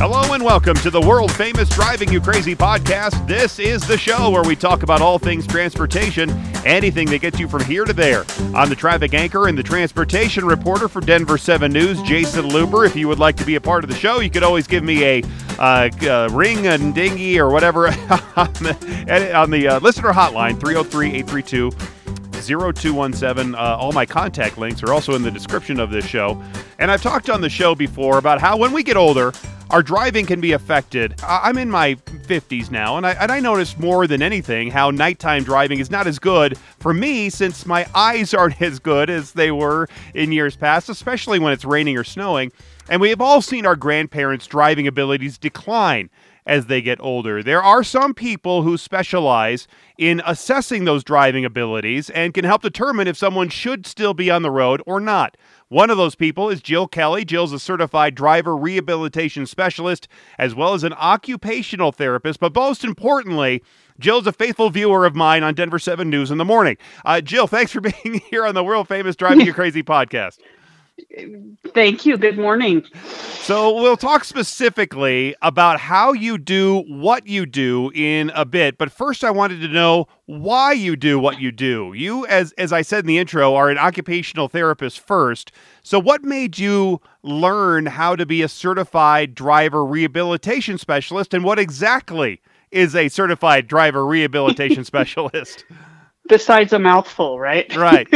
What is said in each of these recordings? Hello and welcome to the world-famous Driving You Crazy Podcast. This is the show where we talk about all things transportation, anything that gets you from here to there. I'm the traffic anchor and the transportation reporter for Denver 7 News, Jason Luber. If you would like to be a part of the show, you could always give me a ring and dingy or whatever on the listener hotline, 303-832-0217. All my contact links are also in the description of this show. And I've talked on the show before about how when we get older, our driving can be affected. I'm in my 50s now, and I noticed more than anything how nighttime driving is not as good for me since my eyes aren't as good as they were in years past, especially when it's raining or snowing. And we have all seen our grandparents' driving abilities decline as they get older. There are some people who specialize in assessing those driving abilities and can help determine if someone should still be on the road or not. One of those people is Jill Kelly. Jill's a certified driver rehabilitation specialist as well as an occupational therapist, but most importantly, Jill's a faithful viewer of mine on Denver 7 News in the morning. Jill, thanks for being here on the world-famous Driving You Crazy podcast. Thank you. Good morning. So we'll talk specifically about how you do what you do in a bit. But first, I wanted to know why you do what you do. You, as I said in the intro, are an occupational therapist first. So what made you learn how to be a certified driver rehabilitation specialist? And what exactly is a certified driver rehabilitation specialist? Besides a mouthful, right? Right.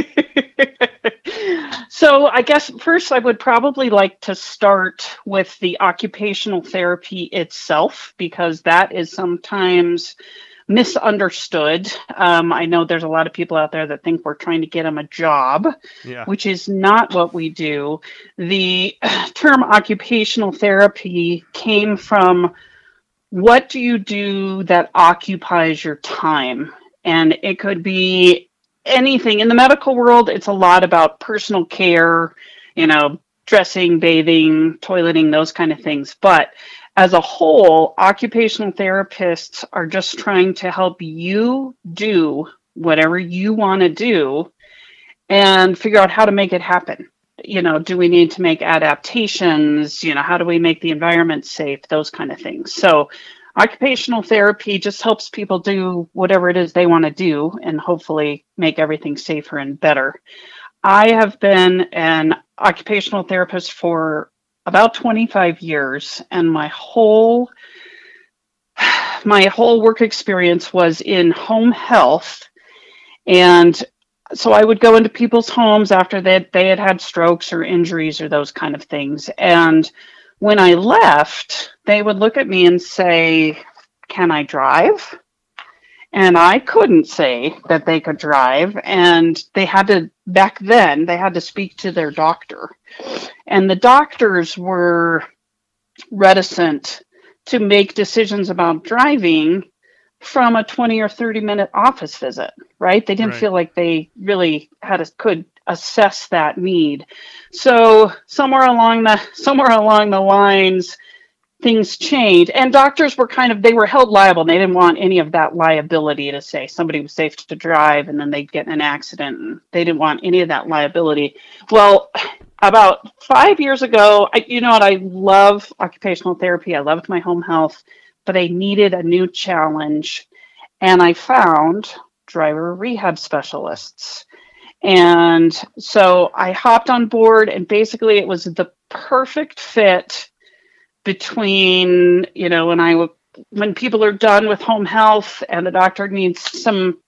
So I guess first I would probably like to start with the occupational therapy itself, because that is sometimes misunderstood. I know there's a lot of people out there that think we're trying to get them a job, which is not what we do. The term occupational therapy came from what do you do that occupies your time? And it could be anything. In the medical world, it's a lot about personal care, dressing, bathing, toileting, those kind of things. But as a whole, occupational therapists are just trying to help you do whatever you want to do and figure out how to make it happen. Do we need to make adaptations? How do we make the environment safe? Those kind of things. So occupational therapy just helps people do whatever it is they want to do and hopefully make everything safer and better. I have been an occupational therapist for about 25 years, and my whole work experience was in home health. And so I would go into people's homes after they had had strokes or injuries or those kind of things. And when I left, they would look at me and say, "Can I drive?" And I couldn't say that they could drive. And back then, they had to speak to their doctor. And the doctors were reticent to make decisions about driving from a 20 or 30-minute office visit, right? They didn't feel like they really could assess that need. So somewhere along the lines, things changed, and doctors were they were held liable. They didn't want any of that liability to say somebody was safe to drive and then they'd get in an accident, and they didn't want any of that liability. Well, about 5 years ago, I love occupational therapy. I loved my home health, but I needed a new challenge, and I found driver rehab specialists. And so I hopped on board, and basically it was the perfect fit between, when people are done with home health and the doctor needs some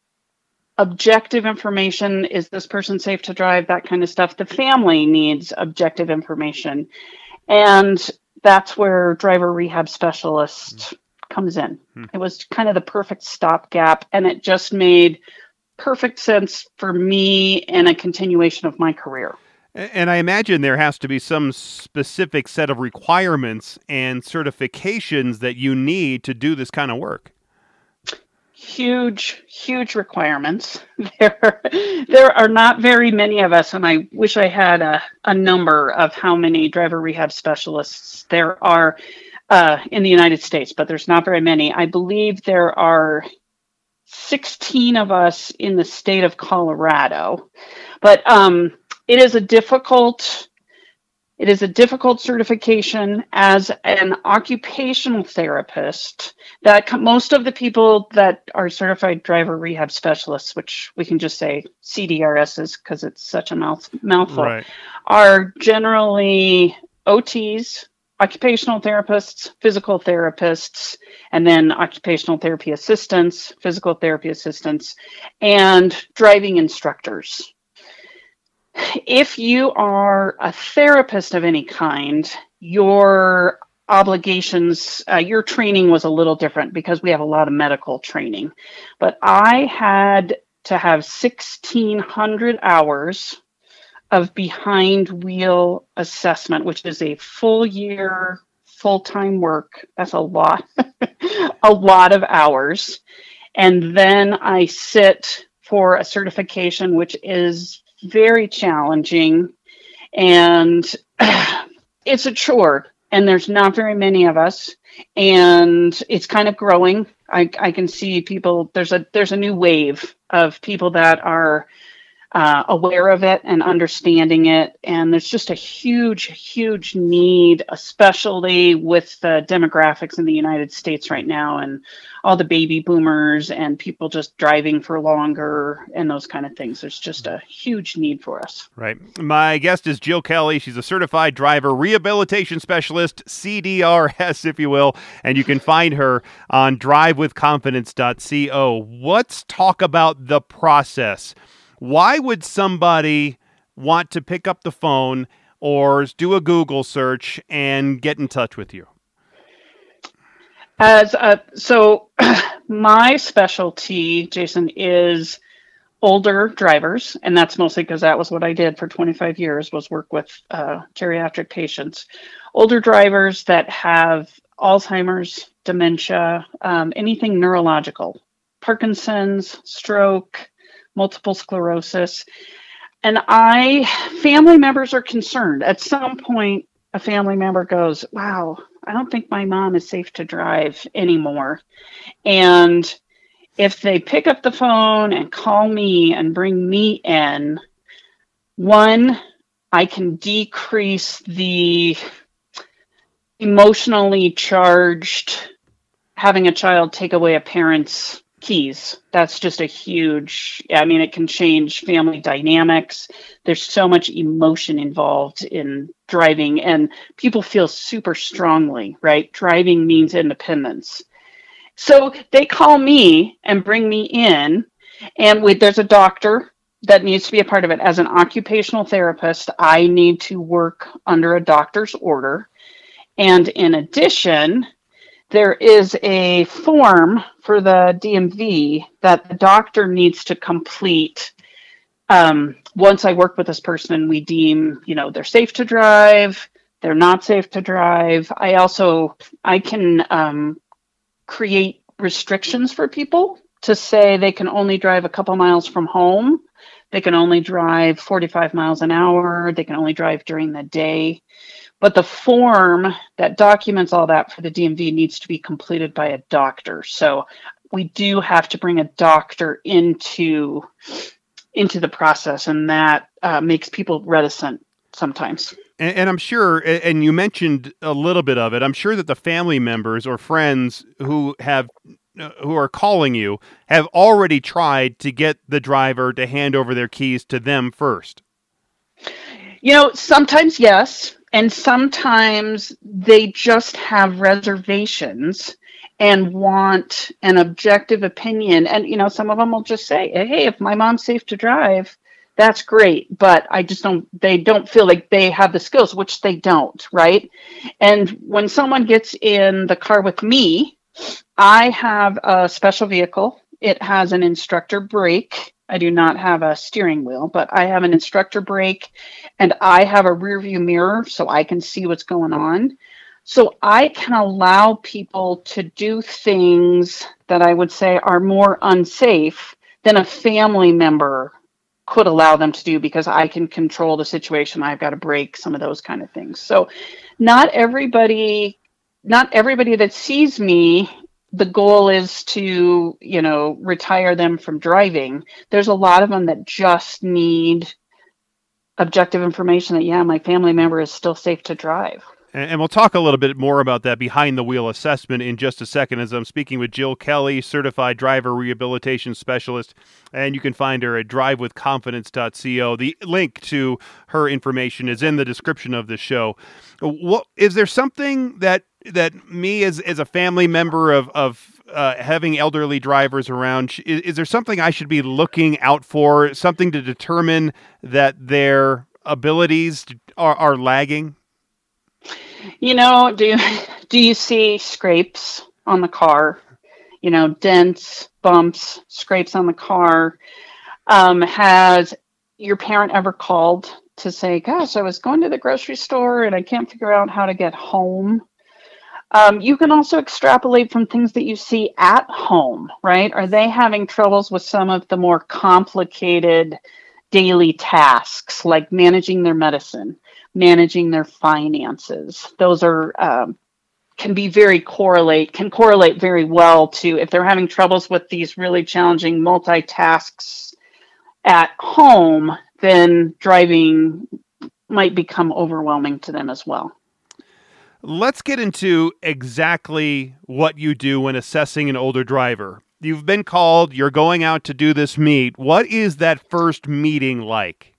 objective information, is this person safe to drive, that kind of stuff. The family needs objective information. And that's where driver rehab specialist comes in. It was kind of the perfect stopgap, and it just made perfect sense for me and a continuation of my career. And I imagine there has to be some specific set of requirements and certifications that you need to do this kind of work. Huge, huge requirements. There are not very many of us, and I wish I had a number of how many driver rehab specialists there are in the United States, but there's not very many. I believe there are 16 of us in the state of Colorado, but it is a difficult It is a difficult certification as an occupational therapist that most of the people that are certified driver rehab specialists, which we can just say CDRSs because it's such a mouthful, right, are generally OTs, occupational therapists, physical therapists, and then occupational therapy assistants, physical therapy assistants, and driving instructors. If you are a therapist of any kind, your obligations, your training was a little different because we have a lot of medical training. But I had to have 1,600 hours of behind-wheel assessment, which is a full year, full-time work. That's a lot, a lot of hours. And then I sit for a certification, which is very challenging, and it's a chore, and there's not very many of us, and it's kind of growing. I can see people, there's a new wave of people that are aware of it and understanding it, and there's just a huge need, especially with the demographics in the United States right now and all the baby boomers and people just driving for longer and those kind of things. There's just a huge need for us. Right. My guest is Jill Kelly. She's a certified driver rehabilitation specialist, CDRS, if you will, and you can find her on drivewithconfidence.co. Let's talk about the process. Why would somebody want to pick up the phone or do a Google search and get in touch with you? So my specialty, Jason, is older drivers, and that's mostly because that was what I did for 25 years, was work with geriatric patients. Older drivers that have Alzheimer's, dementia, anything neurological, Parkinson's, stroke, multiple sclerosis. And family members are concerned. At some point, a family member goes, wow, I don't think my mom is safe to drive anymore. And if they pick up the phone and call me and bring me in, one, I can decrease the emotionally charged, having a child take away a parent's keys. That's just a huge, it can change family dynamics. There's so much emotion involved in driving, and people feel super strongly, right? Driving means independence. So they call me and bring me in, and there's a doctor that needs to be a part of it. As an occupational therapist, I need to work under a doctor's order. And in addition, there is a form for the DMV that the doctor needs to complete once I work with this person and we deem, they're safe to drive, they're not safe to drive. I can create restrictions for people to say they can only drive a couple miles from home. They can only drive 45 miles an hour. They can only drive during the day. But the form that documents all that for the DMV needs to be completed by a doctor. So we do have to bring a doctor into the process, and that makes people reticent sometimes. And I'm sure, and you mentioned a little bit of it, I'm sure that the family members or friends who are calling you have already tried to get the driver to hand over their keys to them first. Sometimes yes. And sometimes they just have reservations and want an objective opinion. And, some of them will just say, hey, if my mom's safe to drive, that's great. But they don't feel like they have the skills, which they don't, right? And when someone gets in the car with me, I have a special vehicle. It has an instructor brake. I do not have a steering wheel, but I have an instructor brake, and I have a rear view mirror so I can see what's going on. So I can allow people to do things that I would say are more unsafe than a family member could allow them to do, because I can control the situation. I've got a brake, some of those kind of things. So not everybody that sees me, the goal is to, retire them from driving. There's a lot of them that just need objective information that, yeah, my family member is still safe to drive. And we'll talk a little bit more about that behind-the-wheel assessment in just a second, as I'm speaking with Jill Kelly, Certified Driver Rehabilitation Specialist, and you can find her at drivewithconfidence.co. The link to her information is in the description of the show. Is there something that me as a family member of having elderly drivers around, is there something I should be looking out for, something to determine that their abilities are lagging? You know, do you see scrapes on the car? You know, dents, bumps, scrapes on the car. Has your parent ever called to say, gosh, I was going to the grocery store and I can't figure out how to get home? You can also extrapolate from things that you see at home, right? Are they having troubles with some of the more complicated daily tasks, like managing their medicine, managing their finances? Those are can correlate very well to if they're having troubles with these really challenging multitasks at home, then driving might become overwhelming to them as well. Let's get into exactly what you do when assessing an older driver. You've been called, you're going out to do this meet. What is that first meeting like?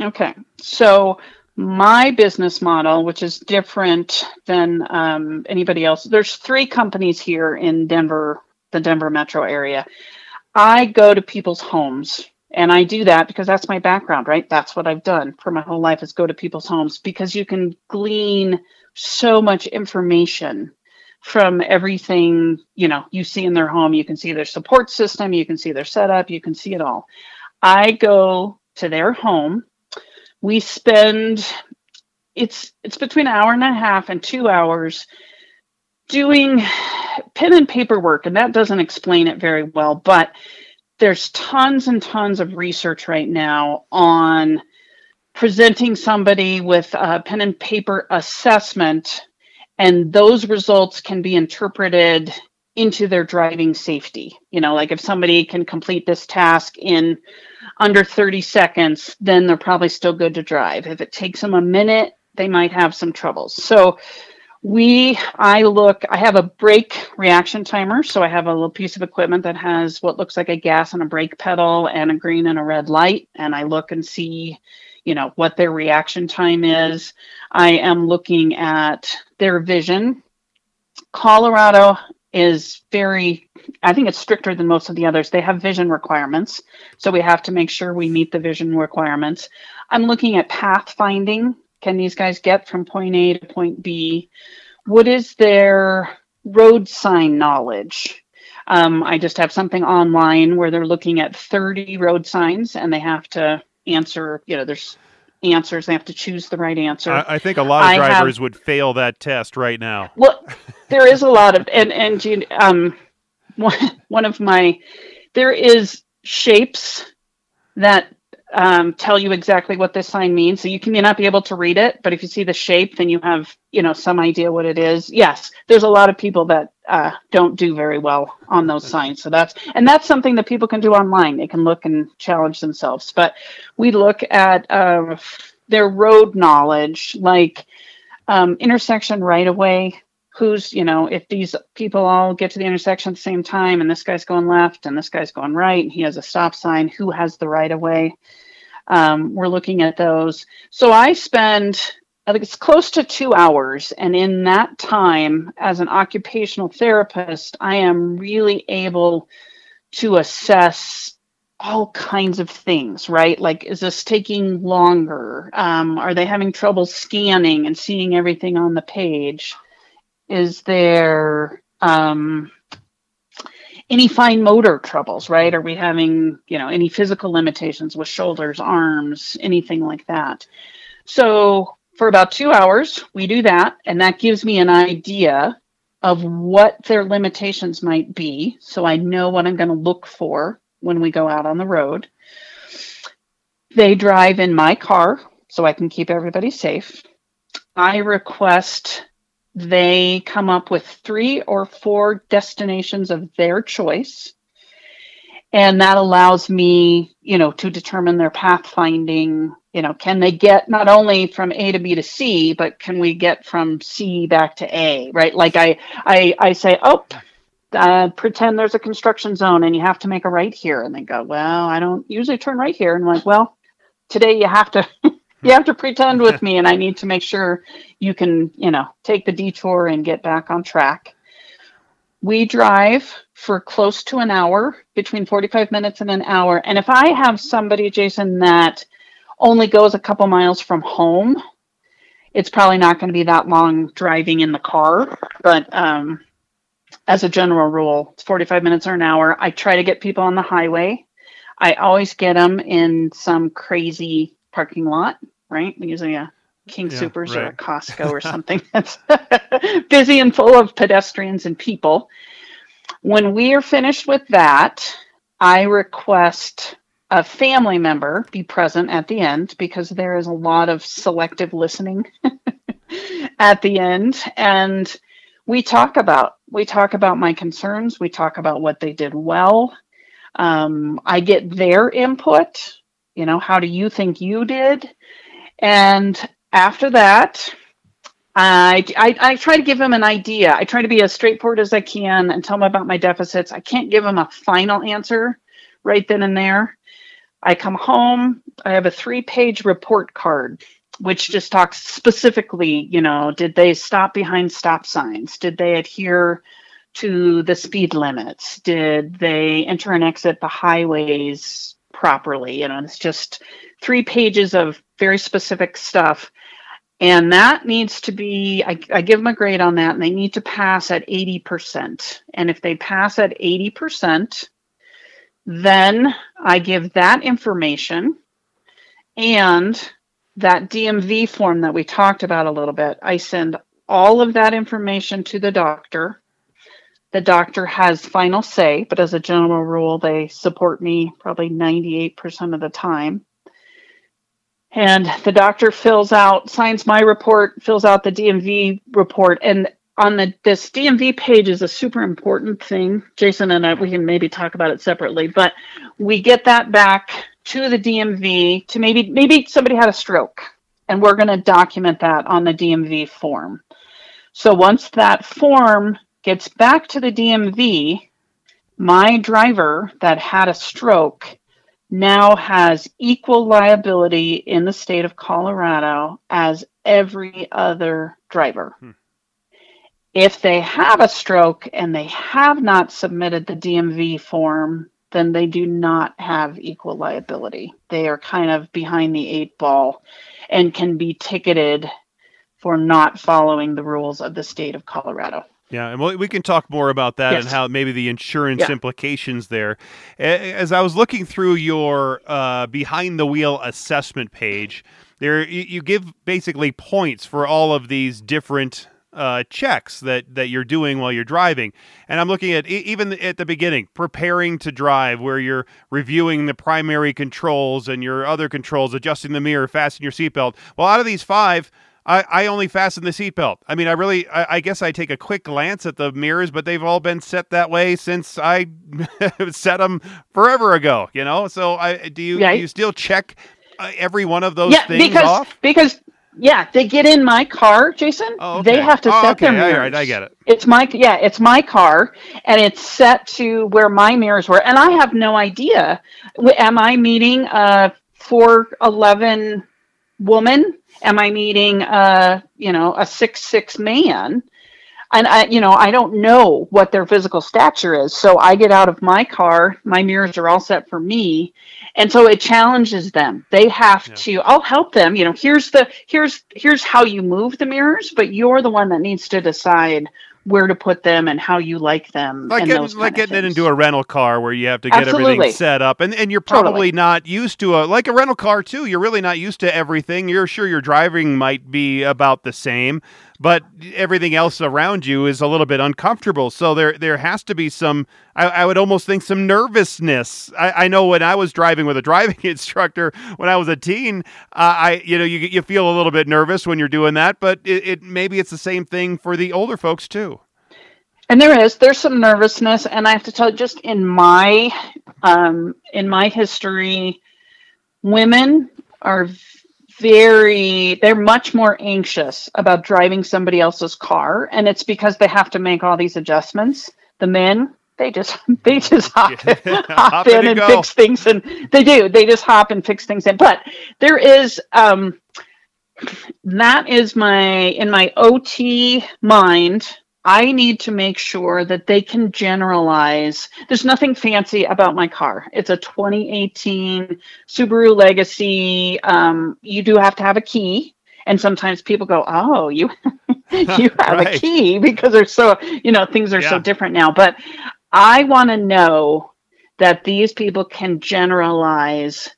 Okay. So my business model, which is different than anybody else, there's three companies here in Denver, the Denver metro area. I go to people's homes, and I do that because that's my background, right? That's what I've done for my whole life, is go to people's homes, because you can glean so much information from everything, you know, you see in their home. You can see their support system, you can see their setup, you can see it all. I go to their home. We spend, it's between an hour and a half and 2 hours doing pen and paper work, and that doesn't explain it very well, but there's tons and tons of research right now on presenting somebody with a pen and paper assessment, and those results can be interpreted into their driving safety. You know, like if somebody can complete this task in under 30 seconds, then they're probably still good to drive. If it takes them a minute, they might have some troubles. So I have a brake reaction timer. So I have a little piece of equipment that has what looks like a gas and a brake pedal and a green and a red light. And I look and see, you know, what their reaction time is. I am looking at their vision. Colorado is I think it's stricter than most of the others. They have vision requirements, so we have to make sure we meet the vision requirements. I'm looking at pathfinding. Can these guys get from point A to point B? What is their road sign knowledge? I just have something online where they're looking at 30 road signs, and they have to answer, you know, there's answers, they have to choose the right answer. I think a lot of drivers would fail that test right now. Well, there is a lot of, and one of my, there is shapes that tell you exactly what this sign means. So you may not be able to read it, but if you see the shape, then you have, you know, some idea what it is. Yes, there's a lot of people that don't do very well on those signs. So that's something that people can do online. They can look and challenge themselves. But we look at their road knowledge, like intersection right away. Who's, you know, if these people all get to the intersection at the same time, and this guy's going left and this guy's going right, and he has a stop sign, who has the right of way? We're looking at those. So I spend, I think it's close to 2 hours. And in that time, as an occupational therapist, I am really able to assess all kinds of things, right? Like, is this taking longer? Are they having trouble scanning and seeing everything on the page? Is there any fine motor troubles, right? Are we having, you know, any physical limitations with shoulders, arms, anything like that? So for about 2 hours, we do that. And that gives me an idea of what their limitations might be. So I know what I'm going to look for when we go out on the road. They drive in my car so I can keep everybody safe. I request they come up with 3 or 4 destinations of their choice. And that allows me, you know, to determine their pathfinding, you know, can they get not only from A to B to C, but can we get from C back to A, right? Like I say, oh, pretend there's a construction zone and you have to make a right here. And they go, well, I don't usually turn right here. And I'm like, well, today you have to, you have to pretend with me. And I need to make sure you can, you know, take the detour and get back on track. We drive for close to an hour, between 45 minutes and an hour. And if I have somebody, Jason, that only goes a couple miles from home, it's probably not going to be that long driving in the car. But as a general rule, it's 45 minutes or an hour. I try to get people on the highway. I always get them in some crazy parking lot, right? Usually a King Supers or a Costco or something that's busy and full of pedestrians and people. When we are finished with that, I request a family member be present at the end, because there is a lot of selective listening at the end. And we talk about my concerns. We talk about what they did well. I get their input. You know, how do you think you did? And after that, I try to give them an idea. I try to be as straightforward as I can and tell them about my deficits. I can't give them a final answer right then and there. I come home, I have a 3-page report card, which just talks specifically, you know, did they stop behind stop signs? Did they adhere to the speed limits? Did they enter and exit the highways properly? You know, it's just 3 pages of very specific stuff. And that needs to be, I give them a grade on that, and they need to pass at 80%. And if they pass at 80%, then I give that information and that DMV form that we talked about a little bit. I send all of that information to the doctor. The doctor has final say, but as a general rule, they support me probably 98% of the time. And the doctor fills out, signs my report, fills out the DMV report. And on this DMV page is a super important thing. Jason and I, we can maybe talk about it separately, but we get that back to the DMV to maybe somebody had a stroke, and we're going to document that on the DMV form. So once that form gets back to the DMV, my driver that had a stroke now has equal liability in the state of Colorado as every other driver. If they have a stroke and they have not submitted the DMV form, then they do not have equal liability. They are kind of behind the 8 ball and can be ticketed for not following the rules of the state of Colorado. Yeah, and we can talk more about that and how maybe the insurance implications there. As I was looking through your behind-the-wheel assessment page, there you give basically points for all of these different checks that you're doing while you're driving. And I'm looking at, even at the beginning, preparing to drive, where you're reviewing the primary controls and your other controls, adjusting the mirror, fasten your seatbelt. Well, out of these 5... I only fasten the seatbelt. I mean, I guess I take a quick glance at the mirrors, but they've all been set that way since I set them forever ago, you know? So do you still check every one of those things off? Because they get in my car, Jason. Oh, okay. They have to set their mirrors. All right, I get it. It's my car, and it's set to where my mirrors were. And I have no idea. Am I meeting a 4'11 woman? Am I meeting a 6'6 man? And I don't know what their physical stature is. So I get out of my car, my mirrors are all set for me. And so it challenges them. They have to, I'll help them, you know, here's how you move the mirrors, but you're the one that needs to decide where to put them and how you like them. Like getting into a rental car where you have to get everything set up. And you're probably not used to like a rental car too. You're really not used to everything. You're sure your driving might be about the same, but everything else around you is a little bit uncomfortable. So there has to be some, I would almost think, some nervousness. I know when I was driving with a driving instructor when I was a teen, you feel a little bit nervous when you're doing that, but it maybe it's the same thing for the older folks too. And there's some nervousness. And I have to tell you, just in my history, women are they're much more anxious about driving somebody else's car, and it's because they have to make all these adjustments. The men, they just hop in and fix things, and they just hop and fix things in. But there is that is in my OT mind. I need to make sure that they can generalize. There's nothing fancy about my car. It's a 2018 Subaru Legacy. You do have to have a key. And sometimes people go, oh, you have a key, because they're so, things are so different now. But I want to know that these people can generalize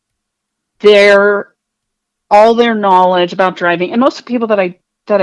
all their knowledge about driving. And most of the people that I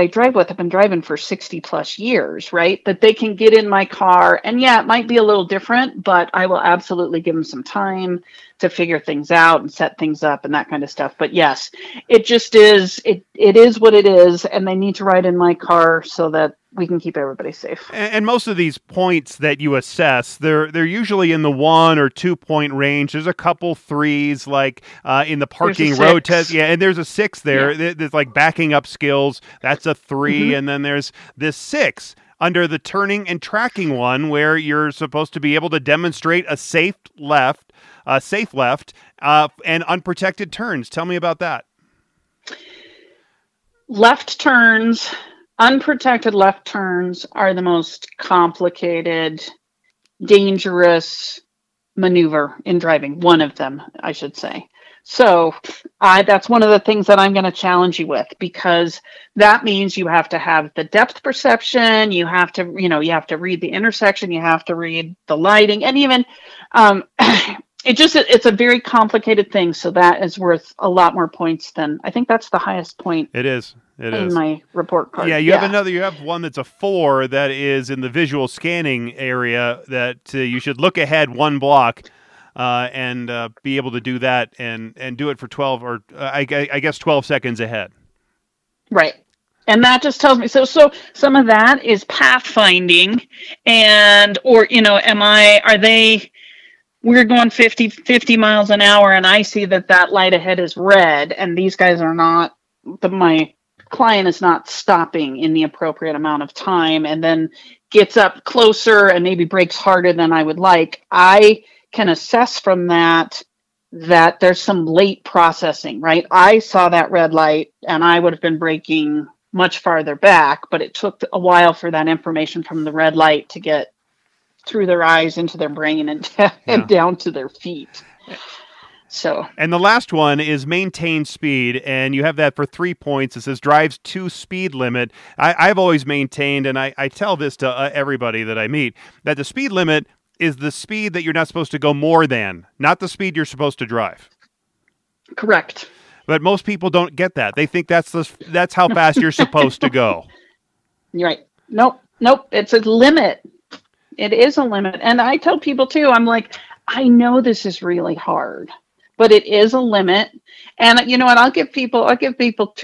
drive with, I've been driving for 60 plus years, right? That they can get in my car, and it might be a little different, but I will absolutely give them some time to figure things out and set things up and that kind of stuff. But yes, it just is, it is what it is. And they need to ride in my car so that we can keep everybody safe. And most of these points that you assess, they're usually in the 1 or 2 point range. There's a couple threes, like in the parking road test. Yeah, and there's a 6 there. Yeah. There's like backing up skills. That's a 3. Mm-hmm. And then there's this 6 under the turning and tracking one, where you're supposed to be able to demonstrate a safe left, and unprotected turns. Tell me about that. Left turns. Unprotected left turns are the most complicated, dangerous maneuver in driving. One of them, I should say. So that's one of the things that I'm going to challenge you with, because that means you have to have the depth perception. You have to, you have to read the intersection. You have to read the lighting, and even it's a very complicated thing. So that is worth a lot more points than, I think that's the highest point. It is. It is. My report card. Yeah, you have one that's a 4 that is in the visual scanning area, that you should look ahead 1 block and be able to do that and do it for 12 or I guess 12 seconds ahead. Right. And that just tells me, so some of that is pathfinding, and we're going 50 miles an hour, and I see that light ahead is red, and these guys are not, my client is not stopping in the appropriate amount of time, and then gets up closer and maybe brakes harder than I would like. I can assess from that there's some late processing, right? I saw that red light and I would have been braking much farther back, but it took a while for that information from the red light to get through their eyes, into their brain, and down to their feet. So. And the last one is maintain speed, and you have that for 3 points. It says drives to speed limit. I've always maintained, and I tell this to everybody that I meet, that the speed limit is the speed that you're not supposed to go more than, not the speed you're supposed to drive. Correct. But most people don't get that. They think that's how fast you're supposed to go. You're right. Nope. It's a limit. It is a limit. And I tell people too, I'm like, I know this is really hard, but it is a limit. And you know what? I'll give people 2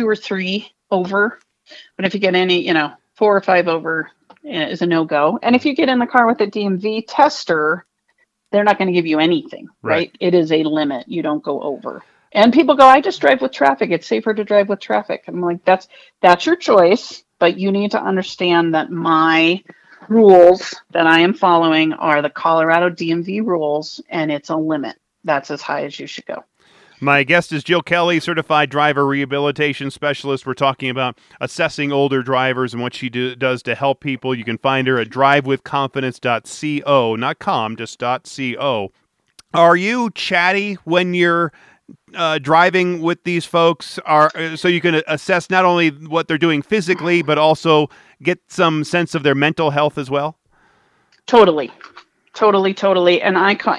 or 3 over. But if you get any, 4 or 5 over is a no-go. And if you get in the car with a DMV tester, they're not going to give you anything, right? It is a limit. You don't go over. And people go, I just drive with traffic. It's safer to drive with traffic. I'm like, that's your choice, but you need to understand that my rules that I am following are the Colorado DMV rules, and it's a limit. That's as high as you should go. My guest is Jill Kelly, certified driver rehabilitation specialist. We're talking about assessing older drivers and what she does to help people. You can find her at drivewithconfidence.co, not com, just .co. Are you chatty when you're driving with these folks, so you can assess not only what they're doing physically, but also get some sense of their mental health as well? Totally. And I call,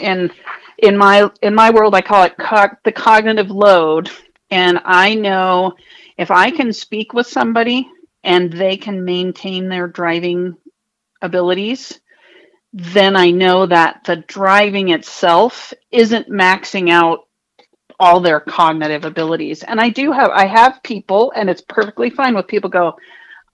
in my world, I call it the cognitive load. And I know if I can speak with somebody and they can maintain their driving abilities, then I know that the driving itself isn't maxing out all their cognitive abilities. And I have people, and it's perfectly fine with people go,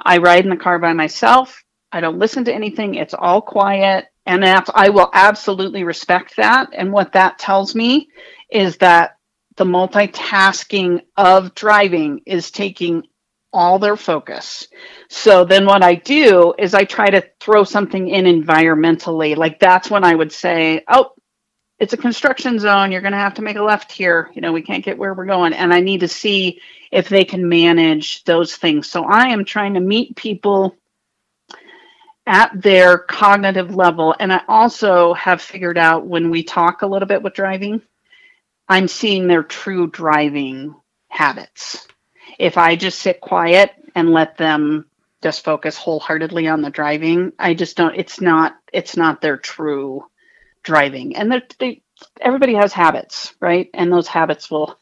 I ride in the car by myself. I don't listen to anything. It's all quiet. And I will absolutely respect that. And what that tells me is that the multitasking of driving is taking all their focus. So then what I do is I try to throw something in environmentally. Like that's when I would say, oh, it's a construction zone. You're going to have to make a left here. You know, we can't get where we're going. And I need to see if they can manage those things. So I am trying to meet people at their cognitive level. And I also have figured out when we talk a little bit with driving, I'm seeing their true driving habits. If I just sit quiet and let them just focus wholeheartedly on the driving, I just don't, it's not their true driving. And everybody has habits, right? And those habits will,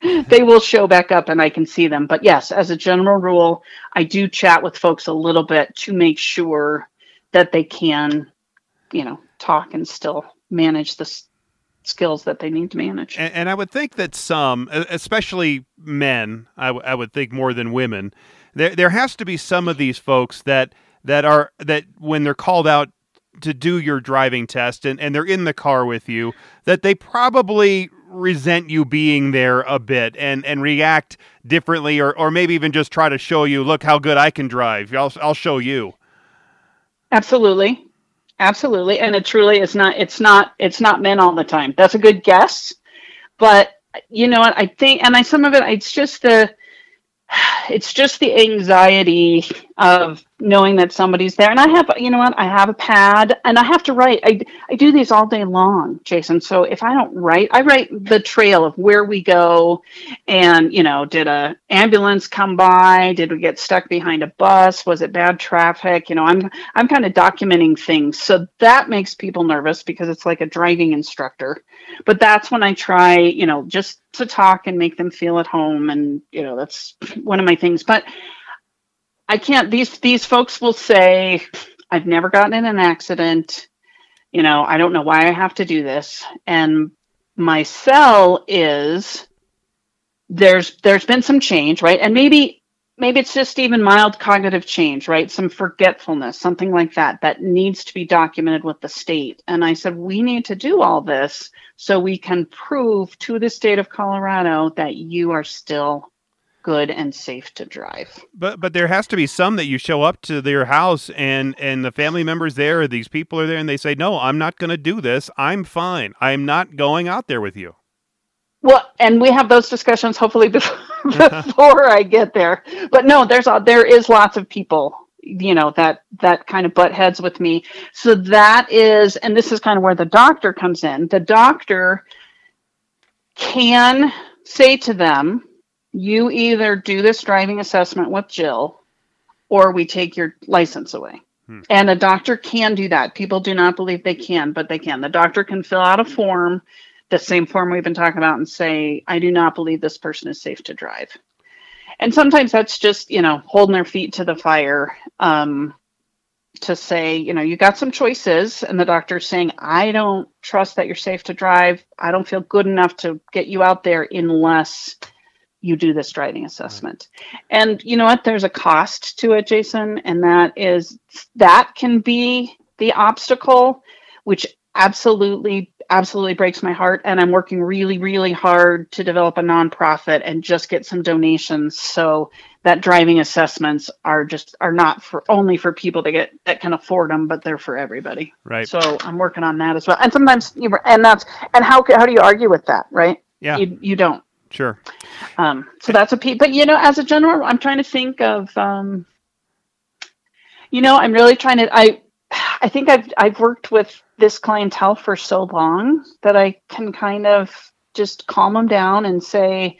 they will show back up and I can see them. But yes, as a general rule, I do chat with folks a little bit to make sure that they can, you know, talk and still manage the skills that they need to manage. And I would think that some, especially men, I would think more than women, there has to be some of these folks that when they're called out to do your driving test and they're in the car with you, that they probably resent you being there a bit and react differently or maybe even just try to show you, look how good I can drive. I'll show you. Absolutely. Absolutely. And it truly is not, it's not men all the time. That's a good guess, but you know what I think, and it's just the anxiety of knowing that somebody's there. And I have, you know what, I have a pad and I have to write. I do these all day long, Jason. So if I don't write, I write the trail of where we go and, you know, did an ambulance come by? Did we get stuck behind a bus? Was it bad traffic? You know, I'm kind of documenting things. So that makes people nervous because it's like a driving instructor. But that's when I try, you know, just to talk and make them feel at home. And, you know, that's one of my things. But I can't, these folks will say, I've never gotten in an accident. You know, I don't know why I have to do this. And my sell is there's been some change, right? And maybe it's just even mild cognitive change, right? Some forgetfulness, something like that needs to be documented with the state. And I said, we need to do all this so we can prove to the state of Colorado that you are still good and safe to drive. But there has to be some that you show up to their house and the family members there, or these people are there, and they say, no, I'm not going to do this. I'm fine. I'm not going out there with you. Well, and we have those discussions hopefully before I get there. But no, there is lots of people, you know, that kind of butt heads with me. So that is, and this is kind of where the doctor comes in. The doctor can say to them, you either do this driving assessment with Jill or we take your license away. And a doctor can do that. People do not believe they can, but they can. The doctor can fill out a form, the same form we've been talking about, and say, I do not believe this person is safe to drive. And sometimes that's just, you know, holding their feet to the fire, to say, you know, you got some choices, and the doctor's saying, I don't trust that you're safe to drive. I don't feel good enough to get you out there unless you do this driving assessment. And you know what? There's a cost to it, Jason. And that can be the obstacle, which absolutely, absolutely breaks my heart. And I'm working really, really hard to develop a nonprofit and just get some donations so that driving assessments are not only for people that can afford them, but they're for everybody. Right. So I'm working on that as well. And sometimes, and how do you argue with that? Right. Yeah. You don't. Sure. So that's but you know, as a general, I'm trying to think of, you know, I'm really trying to, I think I've worked with this clientele for so long that I can kind of just calm them down and say,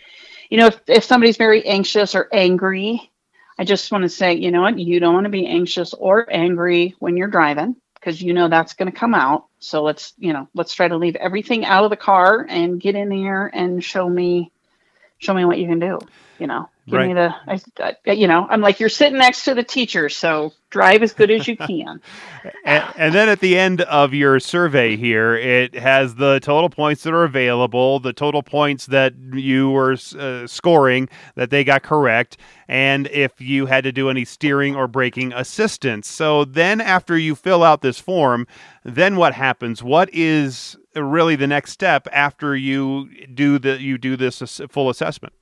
you know, if somebody's very anxious or angry, I just want to say, you know what, you don't want to be anxious or angry when you're driving, because you know that's going to come out. So let's try to leave everything out of the car and get in there and show me what you can do, you know. Give me the, I'm like, you're sitting next to the teacher, so drive as good as you can. And then at the end of your survey here, it has the total points that are available, the total points that you were scoring that they got correct, and if you had to do any steering or braking assistance. So then after you fill out this form, then what happens? What is really the next step after you do this full assessment?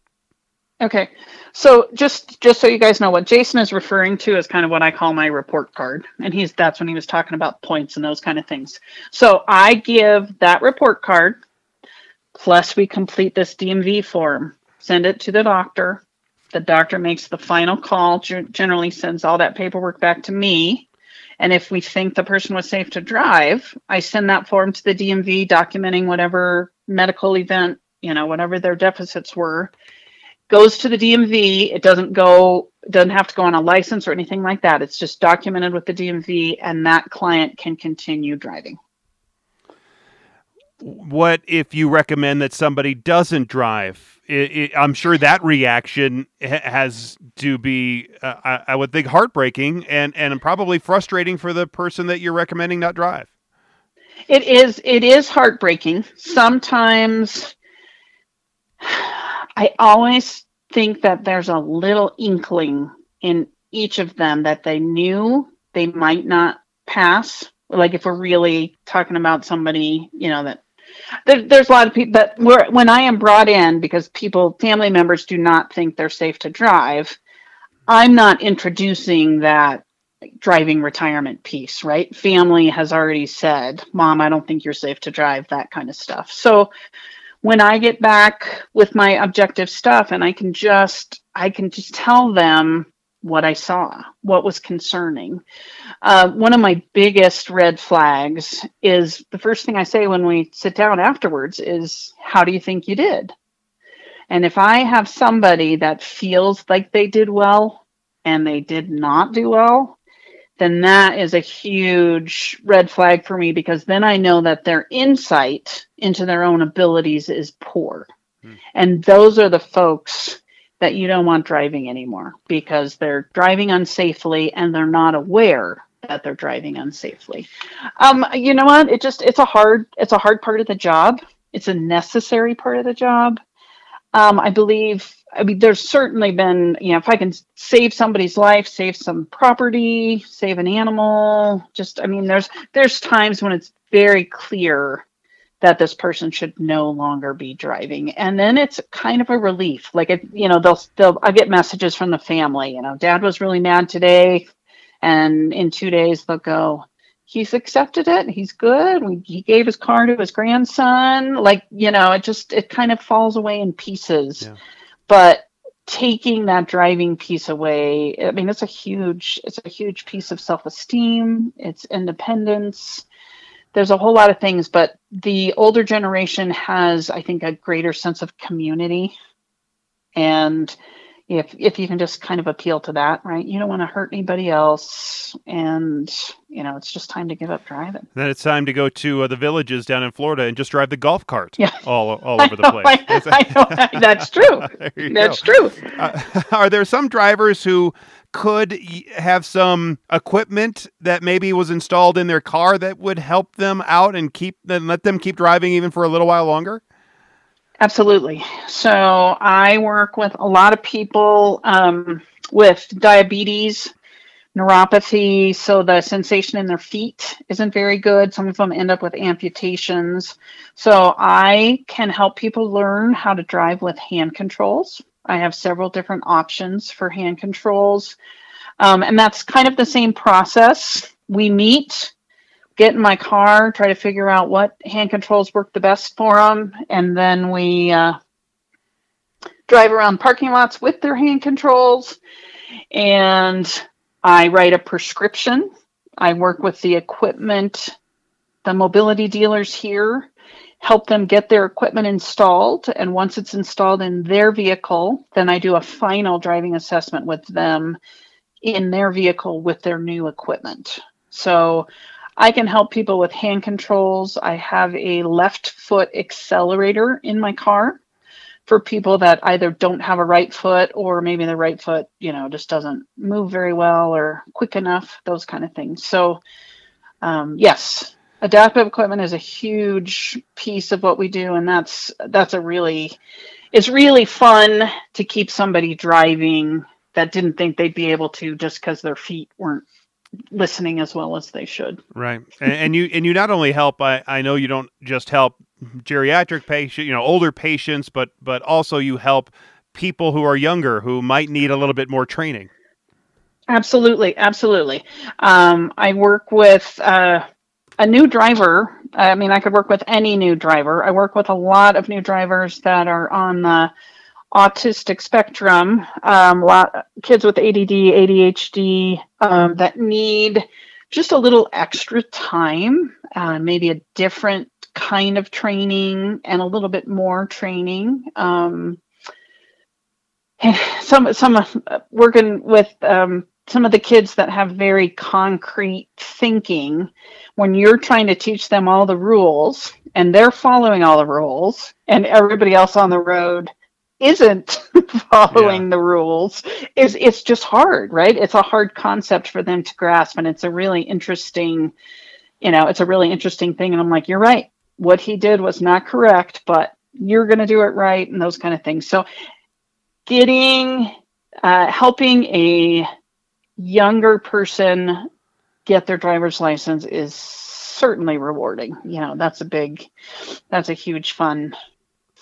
Okay, so just so you guys know, what Jason is referring to is kind of what I call my report card, and that's when he was talking about points and those kind of things. So I give that report card, plus we complete this DMV form, send it to the doctor. The doctor makes the final call, generally sends all that paperwork back to me, and if we think the person was safe to drive, I send that form to the DMV documenting whatever medical event, whatever their deficits were. Goes to the DMV. It doesn't have to go on a license or anything like that. It's just documented with the DMV, and that client can continue driving. What if you recommend that somebody doesn't drive? I'm sure that reaction has to be, I would think, heartbreaking and probably frustrating for the person that you're recommending not drive. It is heartbreaking. Sometimes I always think that there's a little inkling in each of them that they knew they might not pass. Like if we're really talking about somebody, there's a lot of people that when I am brought in, because family members do not think they're safe to drive, I'm not introducing that driving retirement piece, right? Family has already said, Mom, I don't think you're safe to drive, that kind of stuff. So when I get back with my objective stuff and I can just tell them what I saw, what was concerning. One of my biggest red flags is the first thing I say when we sit down afterwards is, how do you think you did? And if I have somebody that feels like they did well and they did not do well, then that is a huge red flag for me, because then I know that their insight into their own abilities is poor. Mm. And those are the folks that you don't want driving anymore, because they're driving unsafely and they're not aware that they're driving unsafely. You know what? It's a hard part of the job. It's a necessary part of the job. I mean, there's certainly been, if I can save somebody's life, save some property, save an animal, there's times when it's very clear that this person should no longer be driving. And then it's kind of a relief. Like, I get messages from the family, Dad was really mad today. And in 2 days they'll go, he's accepted it. He's good. He gave his car to his grandson. It kind of falls away in pieces. Yeah. But taking that driving piece away, I mean, it's a huge piece of self-esteem. It's independence. There's a whole lot of things, but the older generation has, I think, a greater sense of community. And if you can just kind of appeal to that, right? You don't want to hurt anybody else. And, it's just time to give up driving. Then it's time to go to the villages down in Florida and just drive the golf cart all over the place. I know. That's true. That's true. Are there some drivers who could have some equipment that maybe was installed in their car that would help them out and let them keep driving even for a little while longer? Absolutely. So I work with a lot of people with diabetes, neuropathy. So the sensation in their feet isn't very good. Some of them end up with amputations. So I can help people learn how to drive with hand controls. I have several different options for hand controls. And that's kind of the same process. We meet, get in my car, try to figure out what hand controls work the best for them. And then we drive around parking lots with their hand controls. And I write a prescription. I work with the equipment, the mobility dealers here, help them get their equipment installed. And once it's installed in their vehicle, then I do a final driving assessment with them in their vehicle with their new equipment. So I can help people with hand controls. I have a left foot accelerator in my car for people that either don't have a right foot or maybe the right foot, just doesn't move very well or quick enough, those kind of things. So yes, adaptive equipment is a huge piece of what we do. And it's really fun to keep somebody driving that didn't think they'd be able to just because their feet weren't listening as well as they should. Right. And you not only help, I know you don't just help geriatric patients, older patients, but also you help people who are younger who might need a little bit more training. Absolutely. I work with a new driver. I mean, I could work with any new driver. I work with a lot of new drivers that are on the autistic spectrum, kids with ADD, ADHD, that need just a little extra time, maybe a different kind of training and a little bit more training. Working with some of the kids that have very concrete thinking, when you're trying to teach them all the rules and they're following all the rules and everybody else on the road isn't following the rules, it's just hard, right? It's a hard concept for them to grasp. And it's a really interesting, thing. And I'm like, you're right. What he did was not correct, but you're going to do it right. And those kind of things. So helping a younger person get their driver's license is certainly rewarding. That's a huge fun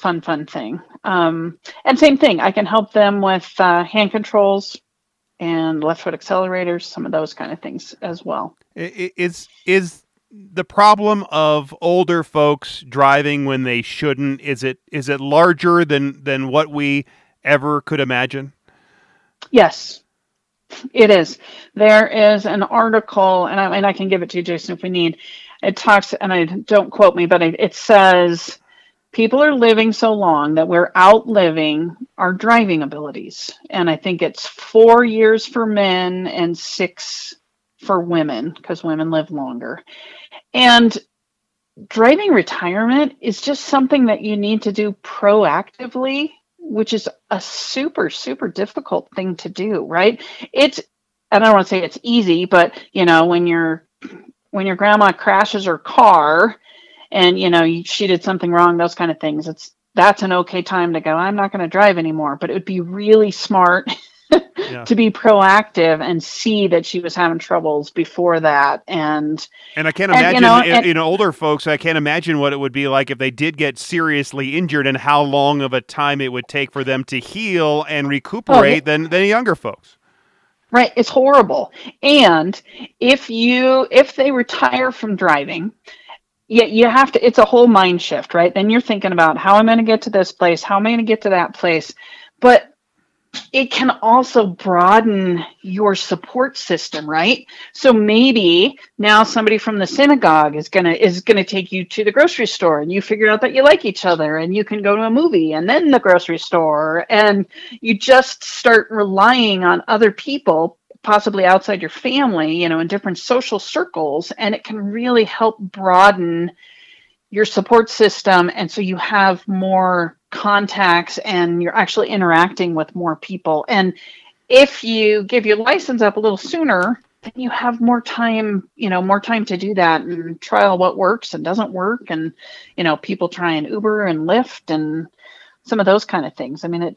thing. And same thing, I can help them with hand controls and left foot accelerators, some of those kind of things as well. Is the problem of older folks driving when they shouldn't, is it larger than what we ever could imagine? Yes, it is. There is an article, and I can give it to you, Jason, if we need. It talks, and I don't quote me, but it says people are living so long that we're outliving our driving abilities. And I think it's 4 years for men and 6 for women, because women live longer. And driving retirement is just something that you need to do proactively, which is a super, super difficult thing to do, right? I don't want to say it's easy, but when your grandma crashes her car and she did something wrong, those kind of things, that's an okay time to go, I'm not going to drive anymore. But it would be really smart to be proactive and see that she was having troubles before that. And I can't imagine, older folks, I can't imagine what it would be like if they did get seriously injured and how long of a time it would take for them to heal and recuperate than younger folks. Right. It's horrible. And if they retire from driving, it's a whole mind shift, right? Then you're thinking about how am I going to get to this place? How am I going to get to that place? But it can also broaden your support system, right? So maybe now somebody from the synagogue is gonna take you to the grocery store, and you figure out that you like each other, and you can go to a movie and then the grocery store, and you just start relying on other people, possibly outside your family, in different social circles, and it can really help broaden your support system, and so you have more contacts and you're actually interacting with more people. And if you give your license up a little sooner, then you have more time to do that and trial what works and doesn't work. And, people try and Uber and Lyft and some of those kind of things. I mean, it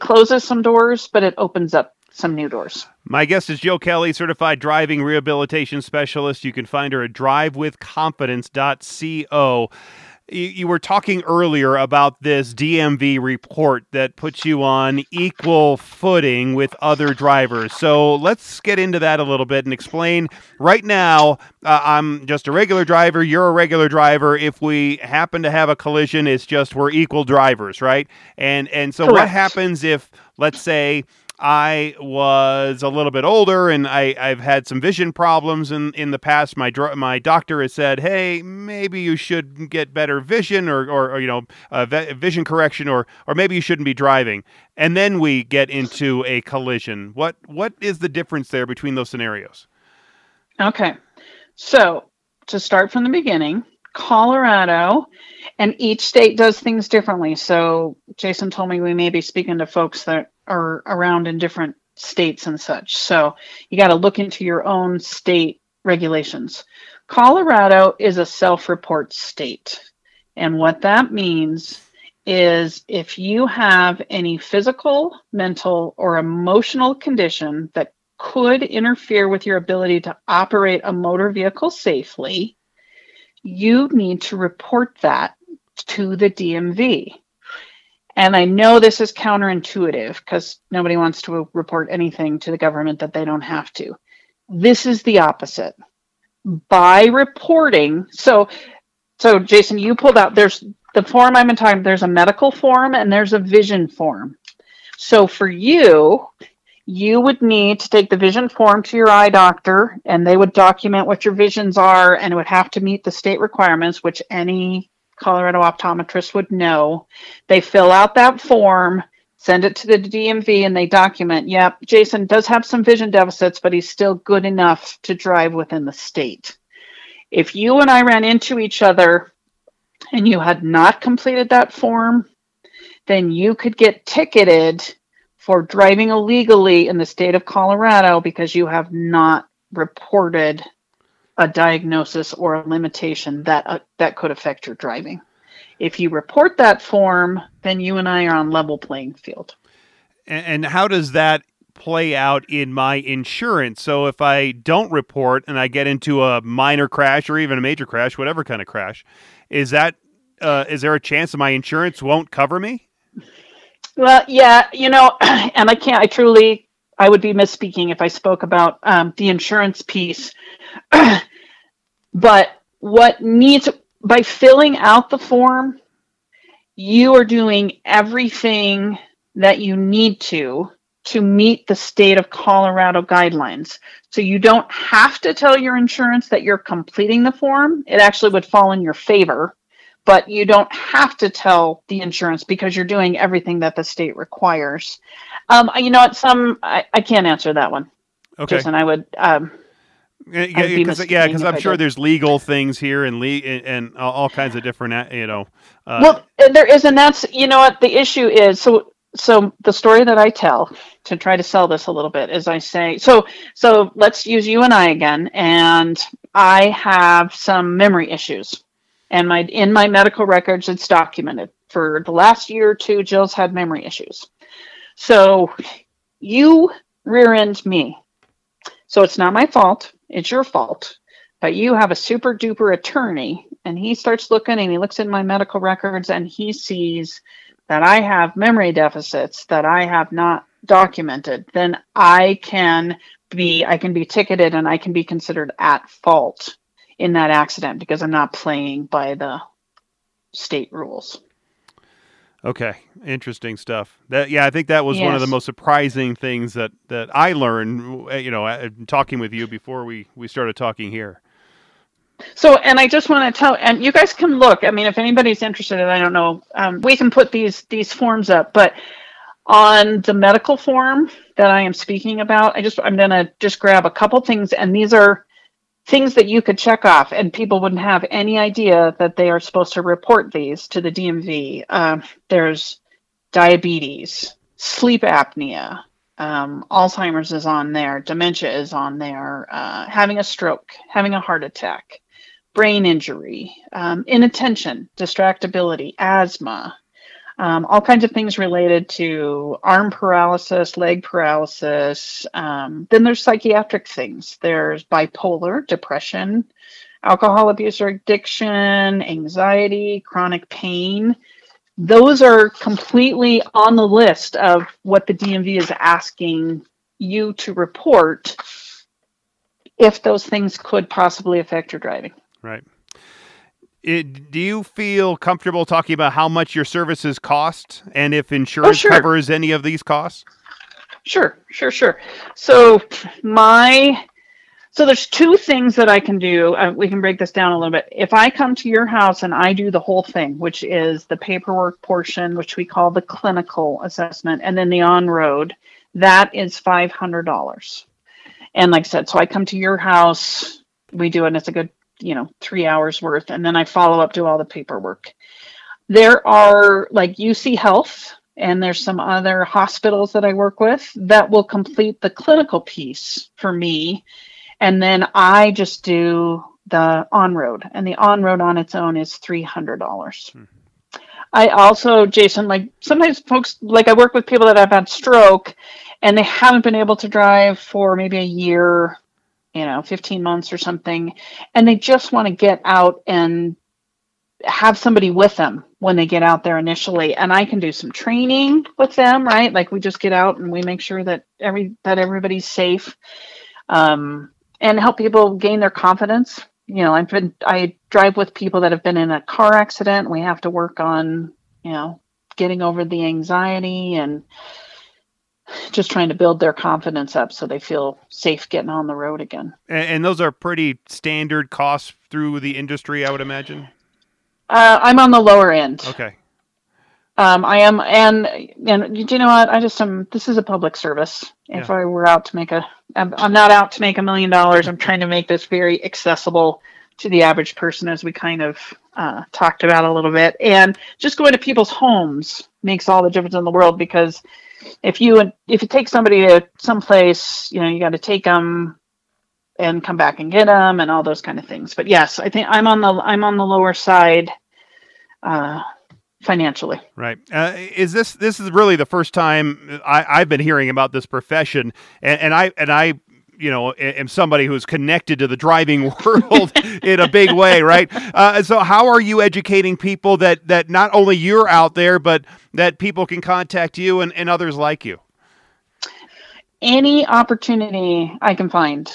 closes some doors, but it opens up some new doors. My guest is Jill Kelly, certified driving rehabilitation specialist. You can find her at drivewithconfidence.co. You were talking earlier about this DMV report that puts you on equal footing with other drivers. So let's get into that a little bit and explain. Right now, I'm just a regular driver. You're a regular driver. If we happen to have a collision, it's just we're equal drivers, right? And so Correct. What happens if, let's say, I was a little bit older and I've had some vision problems in the past. My doctor has said, hey, maybe you should get better vision or vision correction or maybe you shouldn't be driving. And then we get into a collision. What is the difference there between those scenarios? Okay. So to start from the beginning, Colorado, and each state does things differently. So Jason told me we may be speaking to folks that are around in different states and such. So you got to look into your own state regulations. Colorado is a self-report state. And what that means is if you have any physical, mental, or emotional condition that could interfere with your ability to operate a motor vehicle safely, you need to report that to the DMV. And I know this is counterintuitive because nobody wants to report anything to the government that they don't have to. This is the opposite. By reporting, so Jason, you pulled out, there's the form I've been talking about, there's a medical form and there's a vision form. So for you, you would need to take the vision form to your eye doctor, and they would document what your visions are, and it would have to meet the state requirements, which any Colorado optometrist would know. They fill out that form, send it to the DMV, and they document, yep, Jason does have some vision deficits, but he's still good enough to drive within the state. If you and I ran into each other and you had not completed that form, then you could get ticketed for driving illegally in the state of Colorado because you have not reported a diagnosis or a limitation that could affect your driving. If you report that form, then you and I are on level playing field. And how does that play out in my insurance? So if I don't report and I get into a minor crash or even a major crash, whatever kind of crash, is there a chance that my insurance won't cover me? Well, yeah, and I would be misspeaking if I spoke about the insurance piece. But by filling out the form, you are doing everything that you need to meet the state of Colorado guidelines. So you don't have to tell your insurance that you're completing the form. It actually would fall in your favor. But you don't have to tell the insurance because you're doing everything that the state requires. I can't answer that one. Okay. Jason, I would. Because I'm sure there's legal things here and all kinds of different, Well, there is, and that's, what the issue is. So the story that I tell to try to sell this a little bit is I say, so let's use you and I again, and I have some memory issues. And in my medical records, it's documented. For the last year or two, Jill's had memory issues. So you rear-end me. So it's not my fault. It's your fault. But you have a super-duper attorney, and he starts looking, and he looks in my medical records, and he sees that I have memory deficits that I have not documented. Then I can be ticketed, and I can be considered at fault in that accident because I'm not playing by the state rules. Okay. Interesting stuff. I think that was one of the most surprising things that I learned, talking with you before we started talking here. So, and I just want to tell, and you guys can look, if anybody's interested in, I don't know, we can put these forms up, but on the medical form that I am speaking about, I'm going to just grab a couple things, and these are things that you could check off, and people wouldn't have any idea that they are supposed to report these to the DMV. There's diabetes, sleep apnea, Alzheimer's is on there, dementia is on there, having a stroke, having a heart attack, brain injury, inattention, distractibility, asthma, all kinds of things related to arm paralysis, leg paralysis. Then there's psychiatric things. There's bipolar, depression, alcohol abuse or addiction, anxiety, chronic pain. Those are completely on the list of what the DMV is asking you to report if those things could possibly affect your driving. Right. Do you feel comfortable talking about how much your services cost and if insurance covers any of these costs? Sure. So there's two things that I can do. We can break this down a little bit. If I come to your house and I do the whole thing, which is the paperwork portion, which we call the clinical assessment, and then the on-road, that is $500. And like I said, so I come to your house, we do it, and it's a good you know, 3 hours worth. And then I follow up, do all the paperwork. There are like UC Health, and there's some other hospitals that I work with that will complete the clinical piece for me. And then I just do the on-road, and the on-road on its own is $300. Mm-hmm. I also, Jason, like sometimes folks, like I work with people that have had stroke and they haven't been able to drive for maybe a year, you know, 15 months or something. And they just want to get out and have somebody with them when they get out there initially. And I can do some training with them, right? Like we just get out and we make sure that everybody's safe, and help people gain their confidence. You know, I drive with people that have been in a car accident. We have to work on, you know, getting over the anxiety and just trying to build their confidence up so they feel safe getting on the road again. And those are pretty standard costs through the industry, I would imagine. I'm on the lower end. Okay. I am, and you know what? I just am. This is a public service. If I were out to make I'm not out to make $1 million. I'm trying to make this very accessible to the average person, as we kind of talked about a little bit. And just going to people's homes makes all the difference in the world, because if you take somebody to someplace, you know, you got to take them and come back and get them, and all those kind of things. But yes, I think I'm on the lower side. Financially. Right. This is really the first time I've been hearing about this profession, and I you know, am somebody who's connected to the driving world in a big way, right? So how are you educating people that not only you're out there, but that people can contact you and others like you? Any opportunity I can find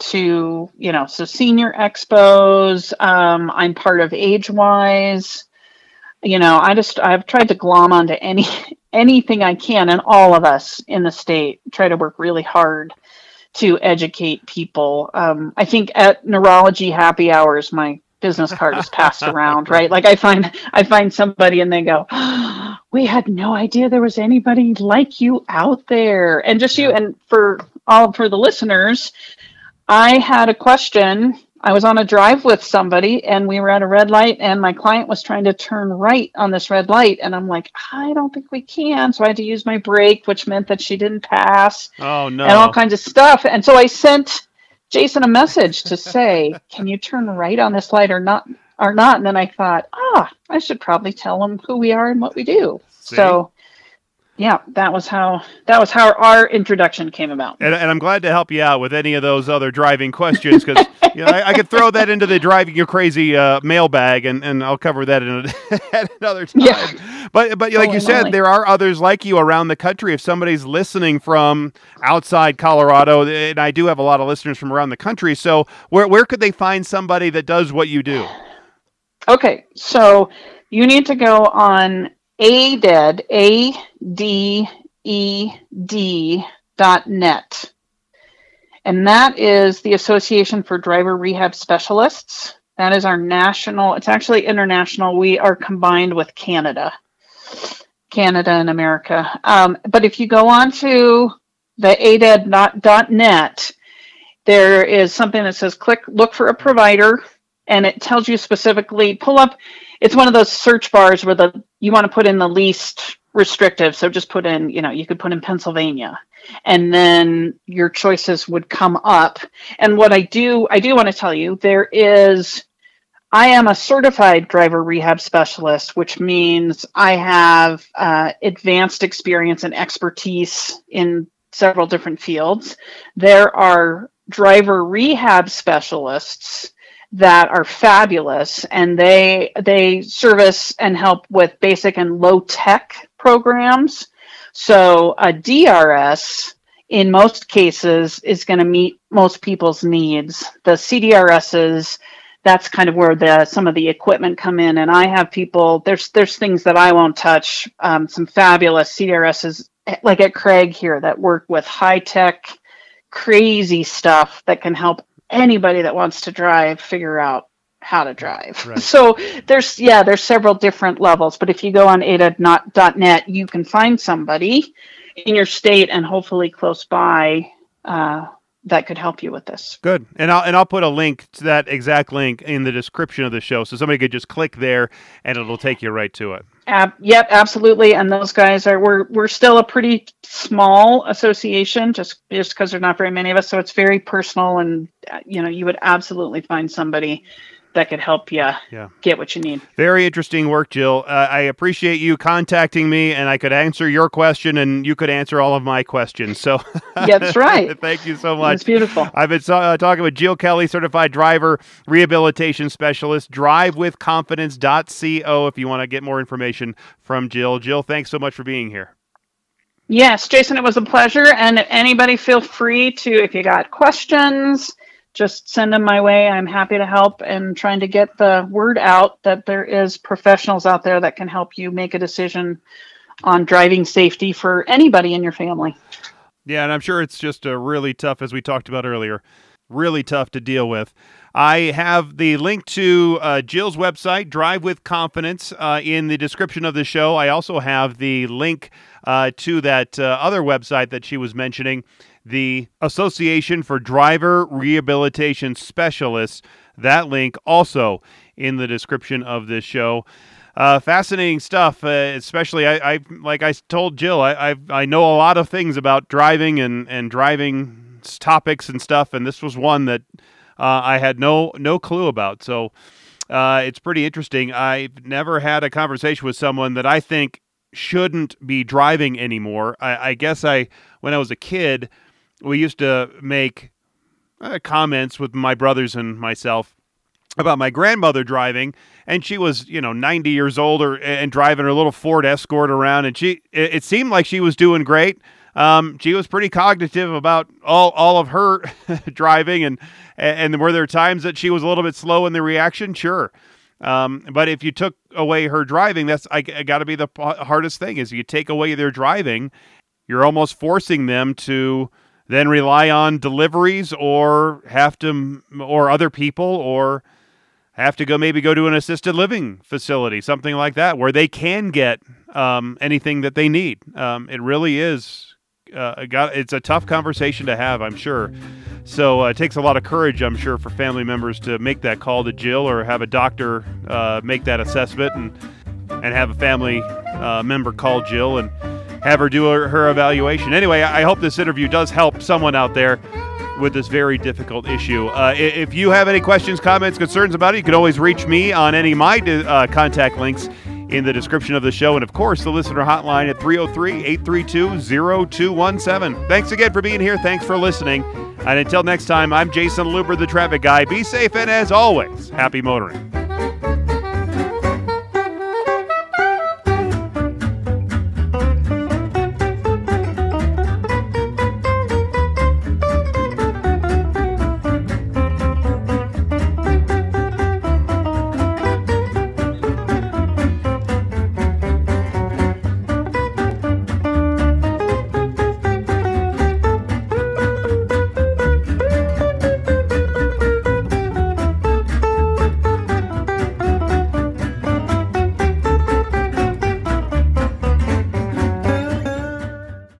to, you know, so senior expos, I'm part of AgeWise. You know, I've tried to glom onto anything I can, and all of us in the state try to work really hard to educate people. I think at Neurology Happy Hours, my business card is passed around, right? Like I find somebody and they go, oh, we had no idea there was anybody like you out there. And just you, and for the listeners, I had a question. I was on a drive with somebody and we were at a red light, and my client was trying to turn right on this red light. And I'm like, I don't think we can. So I had to use my brake, which meant that she didn't pass. Oh, no. And all kinds of stuff. And so I sent Jason a message to say, can you turn right on this light or not? And then I thought, I should probably tell them who we are and what we do. See? So yeah, that was how our introduction came about. And I'm glad to help you out with any of those other driving questions, because you know, I could throw that into the Driving You Crazy mailbag, and I'll cover that at another time. Yeah. But like you said, there are others like you around the country. If somebody's listening from outside Colorado, and I do have a lot of listeners from around the country, so where could they find somebody that does what you do? Okay, so you need to go on ADED, ADED.net. And that is the Association for Driver Rehab Specialists. That is our national, it's actually international. We are combined with Canada and America. But if you go on to the ADED.net, there is something that says look for a provider. And it tells you specifically, pull up, it's one of those search bars where you want to put in the least restrictive. So just put in, you know, you could put in Pennsylvania, and then your choices would come up. And what I do want to tell you, I am a certified driver rehab specialist, which means I have advanced experience and expertise in several different fields. There are driver rehab specialists that are fabulous, and they service and help with basic and low tech programs. So a DRS in most cases is going to meet most people's needs. The CDRSs, that's kind of where some of the equipment come in, and I have people, there's things that I won't touch. Some fabulous CDRSs like at Craig here that work with high tech, crazy stuff that can help anybody that wants to drive figure out how to drive. Right. So there's several different levels, but if you go on ADED.net, you can find somebody in your state and hopefully close by that could help you with this. Good. And I'll put a link to that exact link in the description of the show. So somebody could just click there and it'll take you right to it. Yep, absolutely. And those guys are, we're still a pretty small association just because there's not very many of us. So it's very personal and, you would absolutely find somebody that could help you get what you need. Very interesting work, Jill. I appreciate you contacting me, and I could answer your question, and you could answer all of my questions. So yeah, that's right. Thank you so much. It's beautiful. I've been talking with Jill Kelly, Certified Driver Rehabilitation Specialist, drivewithconfidence.co if you want to get more information from Jill. Jill, thanks so much for being here. Yes, Jason, it was a pleasure. And anybody feel free to, if you got questions, just send them my way. I'm happy to help and trying to get the word out that there is professionals out there that can help you make a decision on driving safety for anybody in your family. Yeah, and I'm sure it's just a really tough, as we talked about earlier, really tough to deal with. I have the link to Jill's website, Drive With Confidence, in the description of the show. I also have the link to that other website that she was mentioning, the Association for Driver Rehabilitation Specialists. That link also in the description of this show. Fascinating stuff, especially I like I told Jill, I know a lot of things about driving and driving topics and stuff, and this was one that I had no clue about. So it's pretty interesting. I've never had a conversation with someone that I think shouldn't be driving anymore. I guess when I was a kid, we used to make comments with my brothers and myself about my grandmother driving, and she was, 90 years old and driving her little Ford Escort around, and it seemed like she was doing great. She was pretty cognitive about all of her driving, and were there times that she was a little bit slow in the reaction? Sure. But if you took away her driving, that's got to be the hardest thing is you take away their driving, you're almost forcing them to then rely on deliveries or other people or have to go to an assisted living facility, something like that, where they can get anything that they need. It really is. It's a tough conversation to have, I'm sure. So it takes a lot of courage, I'm sure, for family members to make that call to Jill or have a doctor make that assessment and have a family member call Jill and have her do her evaluation. Anyway, I hope this interview does help someone out there with this very difficult issue. If you have any questions, comments, concerns about it, you can always reach me on any of my contact links in the description of the show. And, of course, the listener hotline at 303-832-0217. Thanks again for being here. Thanks for listening. And until next time, I'm Jason Luber, the Traffic Guy. Be safe, and as always, happy motoring.